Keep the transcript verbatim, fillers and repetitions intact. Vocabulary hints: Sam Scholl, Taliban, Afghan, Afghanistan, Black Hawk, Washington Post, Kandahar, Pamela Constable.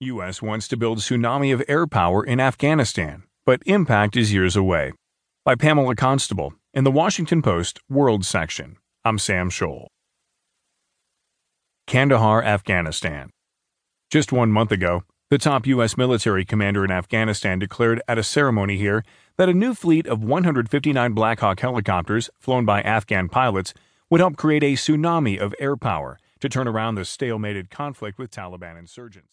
U S wants to build tsunami of air power in Afghanistan, but impact is years away. By Pamela Constable, in the Washington Post World section. I'm Sam Scholl. Kandahar, Afghanistan. Just one month ago, the top U S military commander in Afghanistan declared at a ceremony here that a new fleet of one hundred fifty-nine Black Hawk helicopters flown by Afghan pilots would help create a tsunami of air power to turn around the stalemated conflict with Taliban insurgents.